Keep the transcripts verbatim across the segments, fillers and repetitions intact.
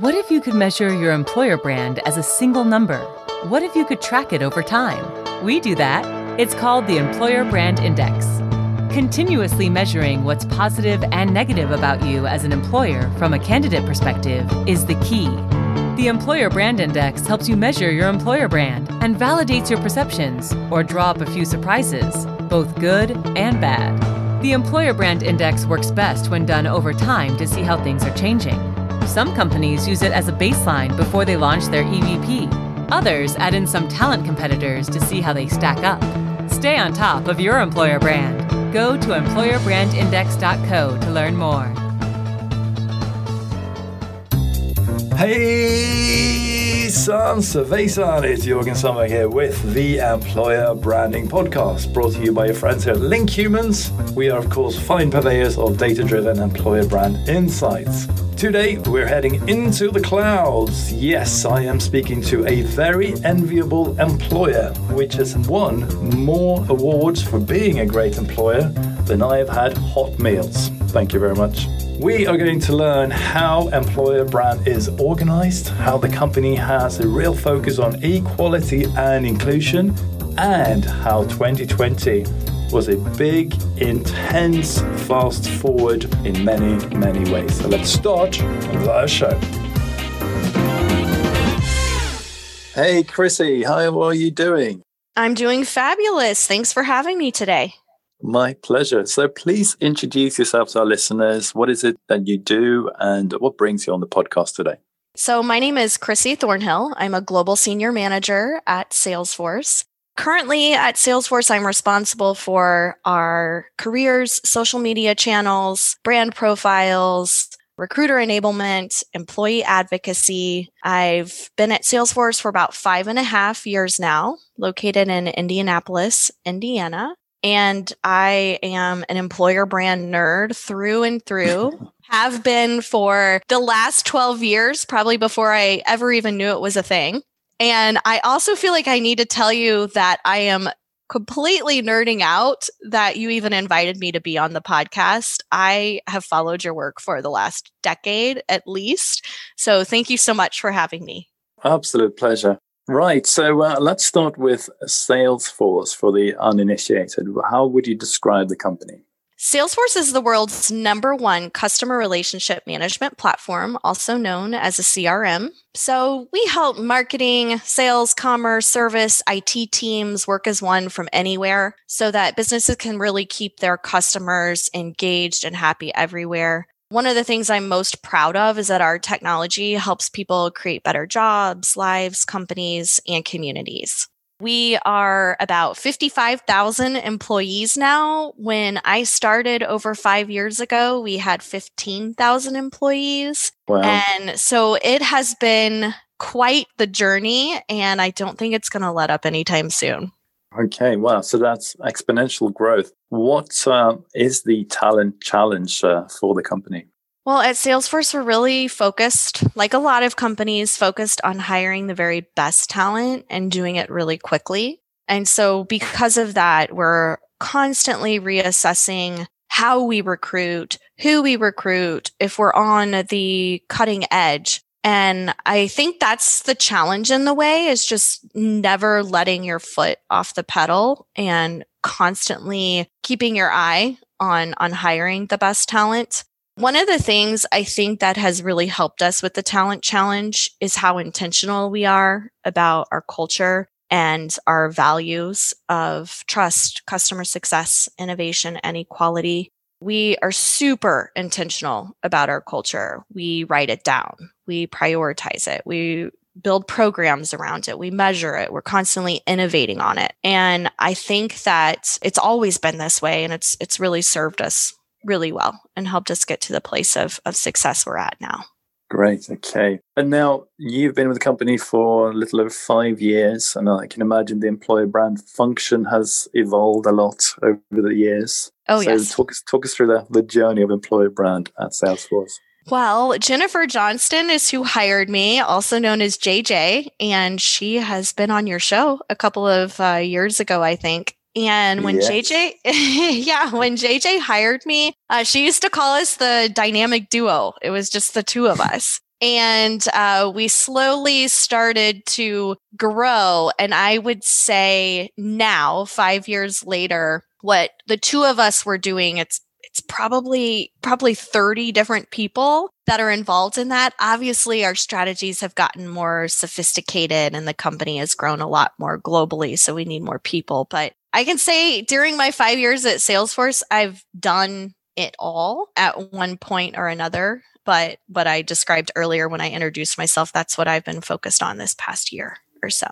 What if you could measure your employer brand as a single number? What if you could track it over time? We do that. It's called the Employer Brand Index. Continuously measuring what's positive and negative about you as an employer from a candidate perspective is the key. The Employer Brand Index helps you measure your employer brand and validates your perceptions or draw up a few surprises, both good and bad. The Employer Brand Index works best when done over time to see how things are changing. Some companies use it as a baseline before they launch their E V P. Others add in some talent competitors to see how they stack up. Stay on top of your employer brand. Go to employer brand index dot co to learn more. Hey, sons of Asan, it's Jorgen Sommer here with the Employer Branding Podcast, brought to you by your friends here at Link Humans. We are, of course, fine purveyors of data-driven employer brand insights. Today, we're heading into the clouds. Yes, I am speaking to a very enviable employer, which has won more awards for being a great employer than I have had hot meals. Thank you very much. We are going to learn how employer brand is organized, how the company has a real focus on equality and inclusion, and how twenty twenty was a big, intense, fast forward in many, many ways. So let's start the show. Hey, Chrissy, how are you doing? I'm doing fabulous. Thanks for having me today. My pleasure. So please introduce yourself to our listeners. What is it that you do and what brings you on the podcast today? So my name is Chrissy Thornhill. I'm a global senior manager at Salesforce. Currently at Salesforce, I'm responsible for our careers, social media channels, brand profiles, recruiter enablement, employee advocacy. I've been at Salesforce for about five and a half years now, located in Indianapolis, Indiana. And I am an employer brand nerd through and through, have been for the last twelve years, probably before I ever even knew it was a thing. And I also feel like I need to tell you that I am completely nerding out that you even invited me to be on the podcast. I have followed your work for the last decade at least. So thank you so much for having me. Absolute pleasure. Right. So uh, let's start with Salesforce for the uninitiated. How would you describe the company? Salesforce is the world's number one customer relationship management platform, also known as a C R M. So we help marketing, sales, commerce, service, I T teams work as one from anywhere so that businesses can really keep their customers engaged and happy everywhere. One of the things I'm most proud of is that our technology helps people create better jobs, lives, companies, and communities. We are about fifty-five thousand employees now. When I started over five years ago, we had fifteen thousand employees. Wow. And so it has been quite the journey, and I don't think it's going to let up anytime soon. Okay, wow. So that's exponential growth. What uh, is the talent challenge uh, for the company? Well, at Salesforce, we're really focused, like a lot of companies, focused on hiring the very best talent and doing it really quickly. And so because of that, we're constantly reassessing how we recruit, who we recruit, if we're on the cutting edge. And I think that's the challenge in the way, is just never letting your foot off the pedal and constantly keeping your eye on, on hiring the best talent. One of the things I think that has really helped us with the talent challenge is how intentional we are about our culture and our values of trust, customer success, innovation, and equality. We are super intentional about our culture. We write it down. We prioritize it. We build programs around it. We measure it. We're constantly innovating on it. And I think that it's always been this way, and it's it's really served us really well and helped us get to the place of, of success we're at now. Great. Okay. And now you've been with the company for a little over five years, and I can imagine the employer brand function has evolved a lot over the years. Oh, so yes. So talk, talk us through the, the journey of employer brand at Salesforce. Well, Jennifer Johnston is who hired me, also known as J J, and she has been on your show a couple of uh, years ago, I think. And when yes. J J, yeah, when J J hired me, uh, she used to call us the dynamic duo. It was just the two of us. And uh, we slowly started to grow. And I would say now, five years later, what the two of us were doing, it's it's probably probably thirty different people that are involved in that. Obviously, our strategies have gotten more sophisticated and the company has grown a lot more globally. So we need more people. But I can say during my five years at Salesforce, I've done it all at one point or another. But what I described earlier when I introduced myself, that's what I've been focused on this past year or so.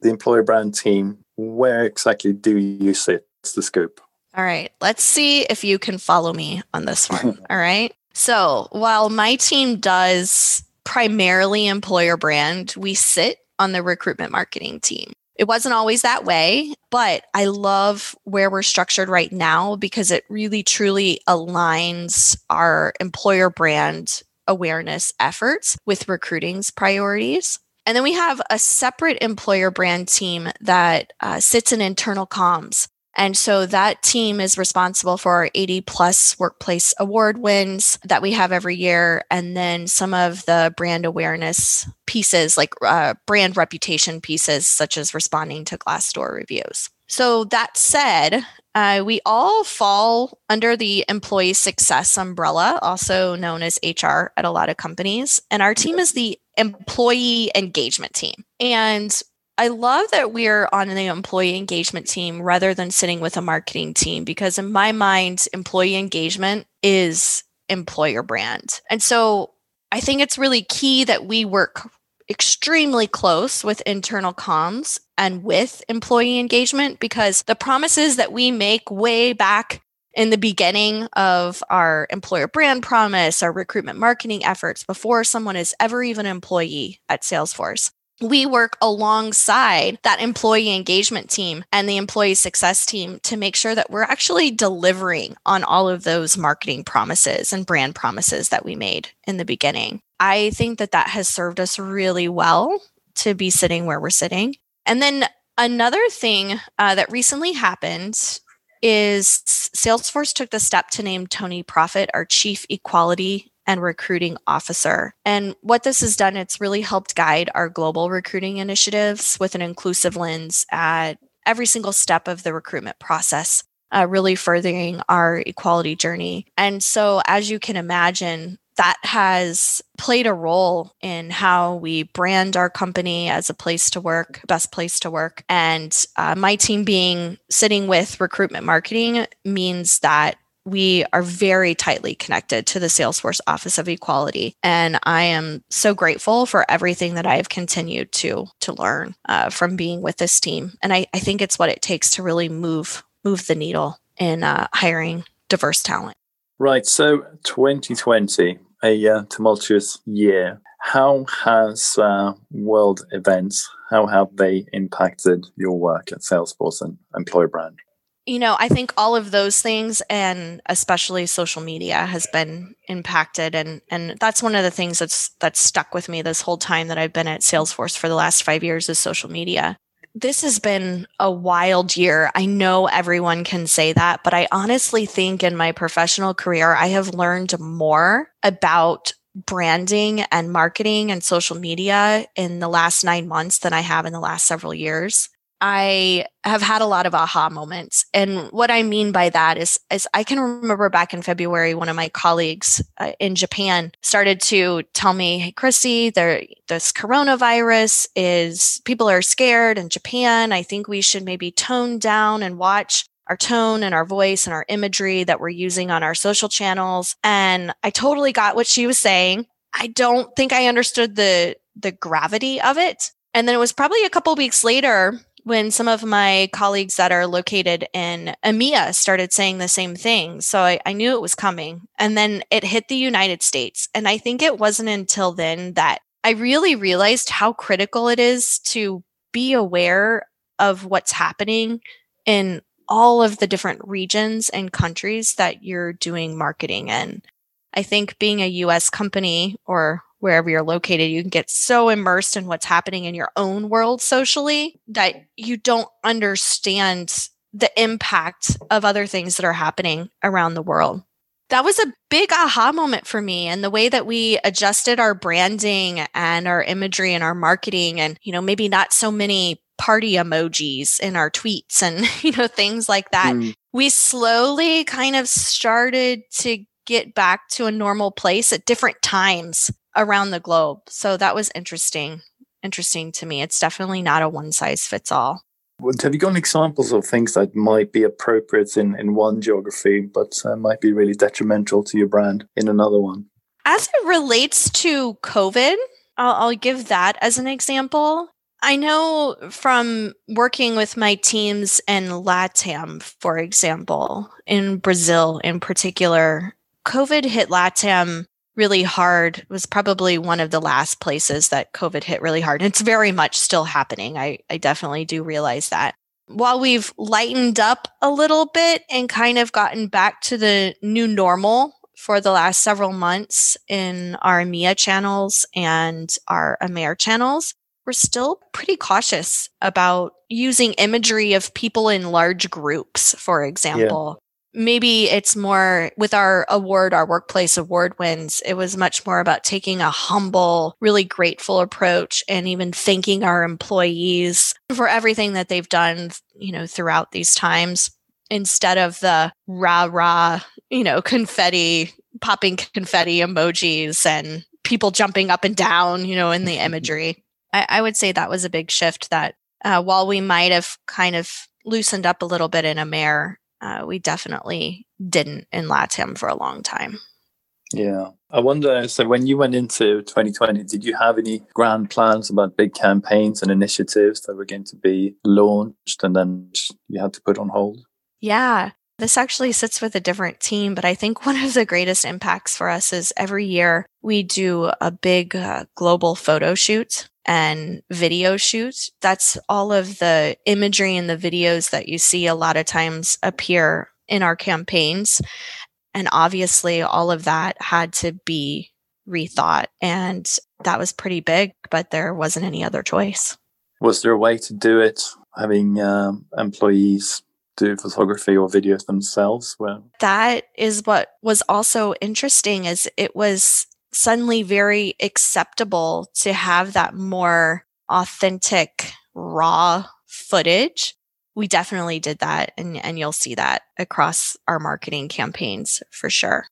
The employer brand team, where exactly do you sit? What's the scoop? All right. Let's see if you can follow me on this one. All right. So while my team does primarily employer brand, we sit on the recruitment marketing team. It wasn't always that way, but I love where we're structured right now because it really truly aligns our employer brand awareness efforts with recruiting's priorities. And then we have a separate employer brand team that uh, sits in internal comms. And so that team is responsible for our eighty plus workplace award wins that we have every year. And then some of the brand awareness pieces, like uh, brand reputation pieces, such as responding to Glassdoor reviews. So that said, uh, we all fall under the employee success umbrella, also known as H R at a lot of companies. And our team is the employee engagement team. And I love that we're on the employee engagement team rather than sitting with a marketing team, because in my mind, employee engagement is employer brand. And so I think it's really key that we work extremely close with internal comms and with employee engagement, because the promises that we make way back in the beginning of our employer brand promise, our recruitment marketing efforts, before someone is ever even an employee at Salesforce, we work alongside that employee engagement team and the employee success team to make sure that we're actually delivering on all of those marketing promises and brand promises that we made in the beginning. I think that that has served us really well to be sitting where we're sitting. And then another thing uh, that recently happened is Salesforce took the step to name Tony Profit our Chief Equality and Recruiting Officer. And what this has done, it's really helped guide our global recruiting initiatives with an inclusive lens at every single step of the recruitment process, uh, really furthering our equality journey. And so, as you can imagine, that has played a role in how we brand our company as a place to work, best place to work. And uh, my team being sitting with recruitment marketing means that we are very tightly connected to the Salesforce Office of Equality. And I am so grateful for everything that I have continued to to learn uh, from being with this team. And I, I think it's what it takes to really move move the needle in uh, hiring diverse talent. Right. So twenty twenty, a uh, tumultuous year. How has uh, world events, how have they impacted your work at Salesforce and employer brand? You know, I think all of those things, and especially social media, has been impacted. And and that's one of the things that's that's stuck with me this whole time that I've been at Salesforce for the last five years is social media. This has been a wild year. I know everyone can say that, but I honestly think in my professional career, I have learned more about branding and marketing and social media in the last nine months than I have in the last several years. I have had a lot of aha moments. And what I mean by that is, is I can remember back in February, one of my colleagues uh, in Japan started to tell me, hey, Chrissy, there, this coronavirus is, people are scared in Japan. I think we should maybe tone down and watch our tone and our voice and our imagery that we're using on our social channels. And I totally got what she was saying. I don't think I understood the, the gravity of it. And then it was probably a couple of weeks later when some of my colleagues that are located in E M E A started saying the same thing. So I, I knew it was coming. And then it hit the United States. And I think it wasn't until then that I really realized how critical it is to be aware of what's happening in all of the different regions and countries that you're doing marketing in. I think being a U S company or wherever you're located, you can get so immersed in what's happening in your own world socially that you don't understand the impact of other things that are happening around the world. that was a big aha moment for me. And the way that we adjusted our branding and our imagery and our marketing, and, you know, maybe not so many party emojis in our tweets and, you know, things like that. Mm. We slowly kind of started to get back to a normal place at different times around the globe. So that was interesting, interesting to me. It's definitely not a one size fits all. Have you got examples of things that might be appropriate in, in one geography, but uh, might be really detrimental to your brand in another one? As it relates to COVID, I'll, I'll give that as an example. I know from working with my teams in LATAM, for example, in Brazil in particular, COVID hit LATAM really hard. It was probably one of the last places that COVID hit really hard. And it's very much still happening. I, I definitely do realize that. While we've lightened up a little bit and kind of gotten back to the new normal for the last several months in our EMEA channels and our AMER channels, we're still pretty cautious about using imagery of people in large groups, for example. Yeah. Maybe it's more with our award, our workplace award wins, it was much more about taking a humble, really grateful approach and even thanking our employees for everything that they've done, you know, throughout these times, instead of the rah-rah, you know, confetti, popping confetti emojis and people jumping up and down, you know, in the imagery. I would say that was a big shift that uh, while we might have kind of loosened up a little bit in AMER, uh, we definitely didn't in LATAM for a long time. Yeah. I wonder, so when you went into twenty twenty, did you have any grand plans about big campaigns and initiatives that were going to be launched and then you had to put on hold? Yeah. This actually sits with a different team, but I think one of the greatest impacts for us is every year we do a big uh, global photo shoot and video shoot. That's all of the imagery and the videos that you see a lot of times appear in our campaigns. And obviously all of that had to be rethought. And that was pretty big, but there wasn't any other choice. Was there a way to do it, having um, employees do photography or videos themselves? Well, that is what was also interesting, is it was suddenly very acceptable to have that more authentic, raw footage. We definitely did that. And, and you'll see that across our marketing campaigns for sure.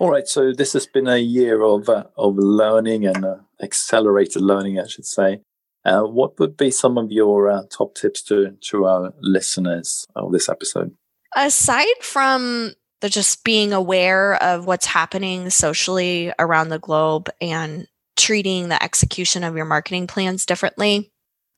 All right. So this has been a year of, uh, of learning and uh, accelerated learning, I should say. Uh, what would be some of your uh, top tips to, to our listeners of this episode? Aside from the just being aware of what's happening socially around the globe and treating the execution of your marketing plans differently,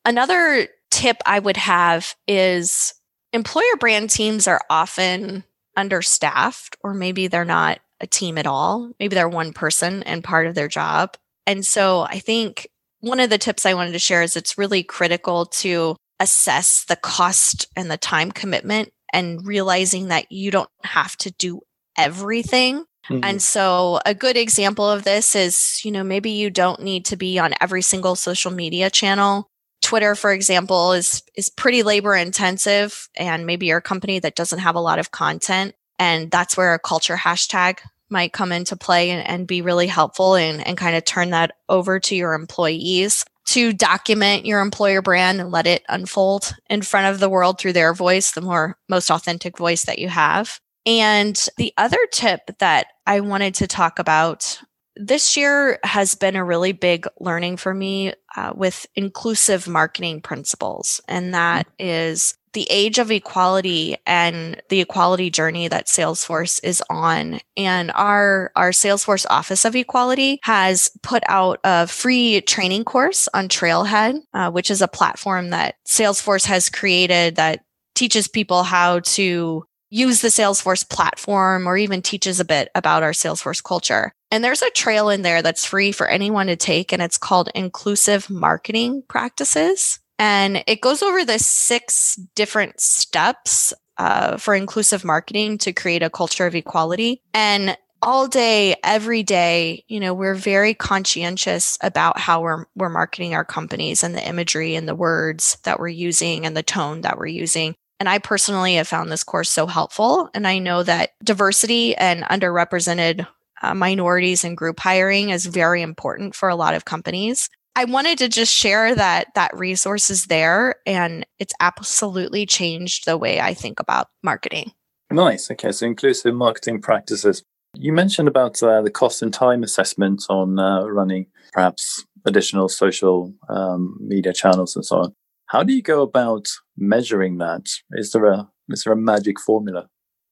another tip I would have is employer brand teams are often understaffed, or maybe they're not a team at all. Maybe they're one person and part of their job. And so I think one of the tips I wanted to share is it's really critical to assess the cost and the time commitment and realizing that you don't have to do everything. Mm-hmm. And so a good example of this is, you know, maybe you don't need to be on every single social media channel. Twitter, for example, is is pretty labor intensive, and maybe you're a company that doesn't have a lot of content. And that's where a culture hashtag might come into play and, and be really helpful, and, and kind of turn that over to your employees to document your employer brand and let it unfold in front of the world through their voice, the more most authentic voice that you have. And the other tip that I wanted to talk about, this year has been a really big learning for me uh, with inclusive marketing principles. And that is the age of equality and the equality journey that Salesforce is on. And our, our Salesforce Office of Equality has put out a free training course on Trailhead, uh, which is a platform that Salesforce has created that teaches people how to use the Salesforce platform, or even teaches a bit about our Salesforce culture. And there's a trail in there that's free for anyone to take, and it's called Inclusive Marketing Practices. And it goes over the six different steps uh, for inclusive marketing to create a culture of equality. And all day, every day, you know, we're very conscientious about how we're we're marketing our companies and the imagery and the words that we're using and the tone that we're using. And I personally have found this course so helpful. And I know that diversity and underrepresented uh, minorities in group hiring is very important for a lot of companies. I wanted to just share that that resource is there, and it's absolutely changed the way I think about marketing. Nice. Okay. So inclusive marketing practices. You mentioned about uh, the cost and time assessment on uh, running perhaps additional social um, media channels and so on. How do you go about measuring that? Is there a is there a magic formula?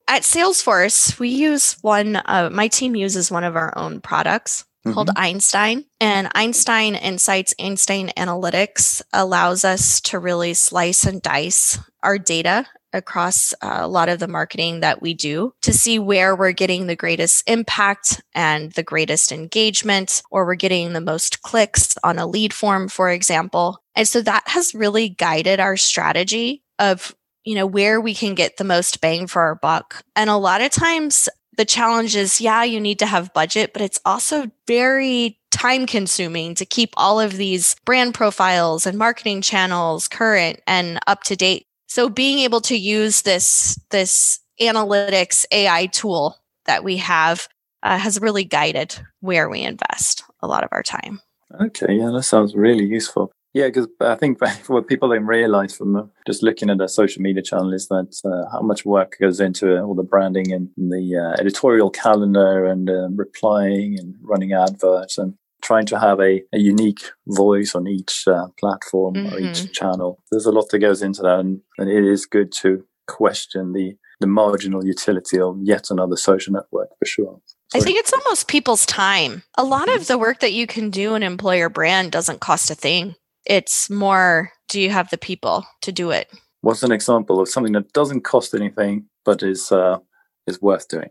At Salesforce, we use one. Uh, my team uses one of our own products mm-hmm. called Einstein, and Einstein Insights, Einstein Analytics allows us to really slice and dice our data across a lot of the marketing that we do to see where we're getting the greatest impact and the greatest engagement, or we're getting the most clicks on a lead form, for example. And so that has really guided our strategy of, you know, where we can get the most bang for our buck. And a lot of times the challenge is, yeah, you need to have budget, but it's also very time consuming to keep all of these brand profiles and marketing channels current and up to date. So being able to use this, this analytics A I tool that we have uh, has really guided where we invest a lot of our time. Okay, yeah, that sounds really useful. Yeah, because I think what people don't realize from just looking at a social media channel is that uh, how much work goes into all the branding and the uh, editorial calendar and uh, replying and running adverts and trying to have a, a unique voice on each uh, platform mm-hmm. or each channel. There's a lot that goes into that, and, and it is good to question the, the marginal utility of yet another social network for sure. Sorry. I think it's almost people's time. A lot of the work that you can do in employer brand doesn't cost a thing. It's more, do you have the people to do it? What's an example of something that doesn't cost anything, but is uh, is worth doing?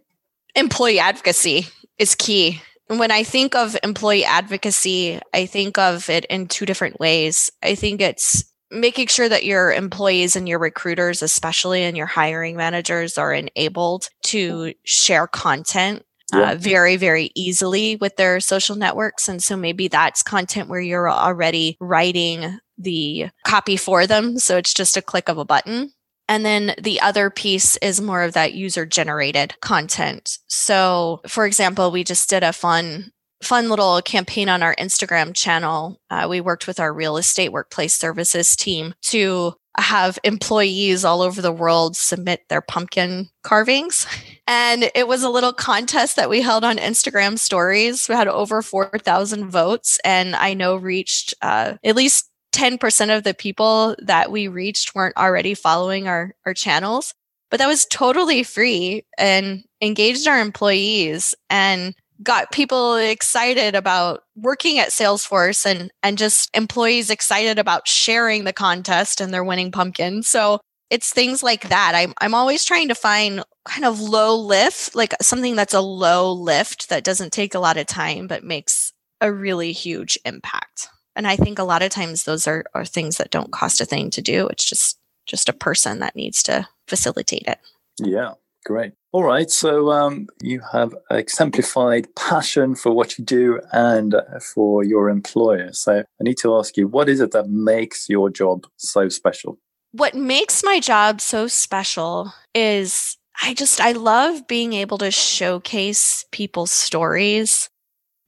Employee advocacy is key. When I think of employee advocacy, I think of it in two different ways. I think it's making sure that your employees and your recruiters, especially, and your hiring managers are enabled to share content uh, very, very easily with their social networks. And so maybe that's content where you're already writing the copy for them. So it's just a click of a button. And then the other piece is more of that user-generated content. So, for example, we just did a fun, fun little campaign on our Instagram channel. Uh, we worked with our real estate workplace services team to have employees all over the world submit their pumpkin carvings. And it was a little contest that we held on Instagram stories. We had over four thousand votes, and I know reached uh, at least ten percent of the people that we reached weren't already following our, our channels, but that was totally free and engaged our employees and got people excited about working at Salesforce and, and just employees excited about sharing the contest and their winning pumpkin. So it's things like that. I'm, I'm always trying to find kind of low lift, like something that's a low lift that doesn't take a lot of time, but makes a really huge impact. And I think a lot of times those are, are things that don't cost a thing to do. It's just just a person that needs to facilitate it. Yeah, great. All right. So um, you have exemplified passion for what you do and for your employer. So I need to ask you, what is it that makes your job so special? What makes my job so special is I just, I love being able to showcase people's stories.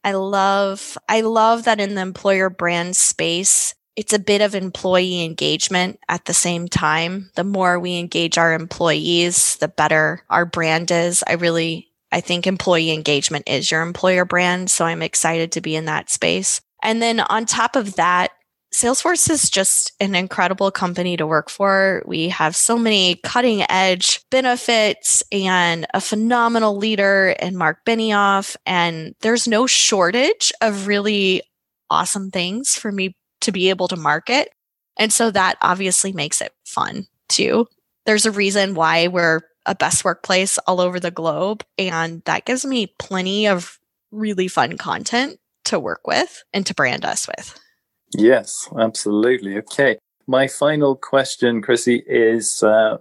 I love, I love that in the employer brand space, it's a bit of employee engagement at the same time. The more we engage our employees, the better our brand is. I really, I think employee engagement is your employer brand. So I'm excited to be in that space. And then on top of that, Salesforce is just an incredible company to work for. We have so many cutting edge benefits and a phenomenal leader in Marc Benioff. And there's no shortage of really awesome things for me to be able to market. And so that obviously makes it fun too. There's a reason why we're a best workplace all over the globe. And that gives me plenty of really fun content to work with and to brand us with. Yes, absolutely. Okay. My final question, Chrissy, is uh,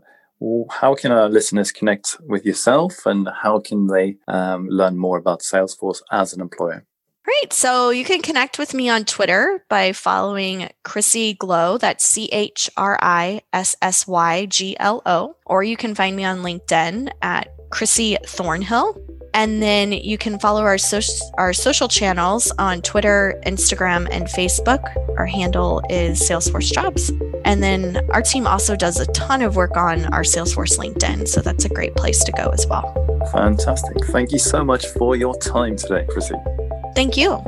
how can our listeners connect with yourself and how can they um, learn more about Salesforce as an employer? Great. So you can connect with me on Twitter by following Chrissy Glow, that's C H R I S S Y G L O, or you can find me on LinkedIn at Chrissy Thornhill. And then you can follow our, so- our social channels on Twitter, Instagram, and Facebook. Our handle is Salesforce Jobs. And then our team also does a ton of work on our Salesforce LinkedIn. So that's a great place to go as well. Fantastic. Thank you so much for your time today, Chrissy. Thank you.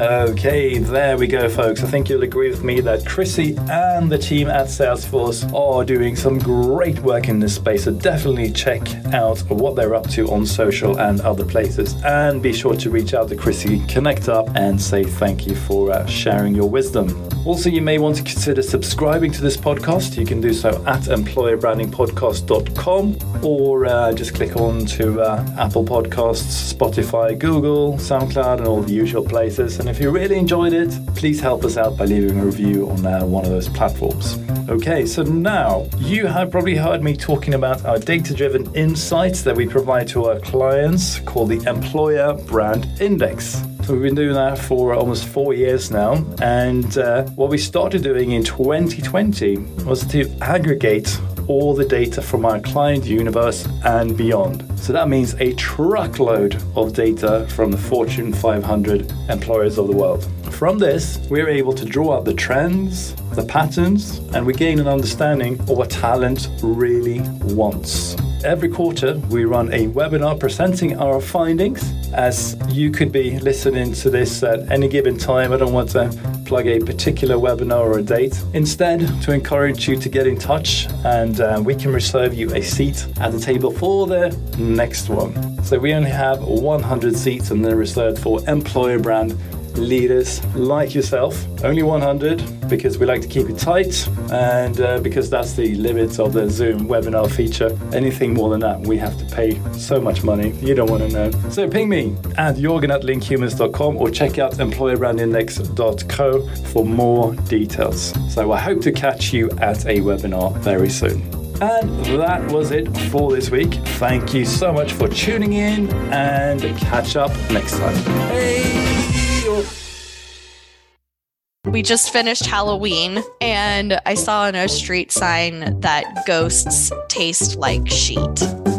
Okay, there we go, folks. I think you'll agree with me that Chrissy and the team at Salesforce are doing some great work in this space. So definitely check out what they're up to on social and other places. And be sure to reach out to Chrissy, connect up, and say thank you for uh, sharing your wisdom. Also, you may want to consider subscribing to this podcast. You can do so at employer branding podcast dot com or uh, just click on to uh, Apple Podcasts, Spotify, Google, SoundCloud, and all the usual places. And if you really enjoyed it, please help us out by leaving a review on uh, one of those platforms. Okay, so now you have probably heard me talking about our data-driven insights that we provide to our clients called the Employer Brand Index. So we've been doing that for almost four years now. And uh, what we started doing in twenty twenty was to aggregate all the data from our client universe and beyond. So that means a truckload of data from the Fortune five hundred employers of the world. From this, we're able to draw out the trends, the patterns, and we gain an understanding of what talent really wants. Every quarter, we run a webinar presenting our findings, as you could be listening to this at any given time. I don't want to plug a particular webinar or a date. Instead, to encourage you to get in touch, and uh, we can reserve you a seat at the table for the next one. So we only have one hundred seats, and they're reserved for employer brand leaders like yourself. Only one hundred, because we like to keep it tight, and uh, because that's the limits of the Zoom webinar feature. Anything more than that, we have to pay so much money. You don't want to know. So ping me at Jorgen at link humans dot com or check out employer brand index dot co for more details. So I hope to catch you at a webinar very soon. And that was it for this week. Thank you so much for tuning in, and catch up next time. Hey! We just finished Halloween, and I saw on a street sign that ghosts taste like sheet.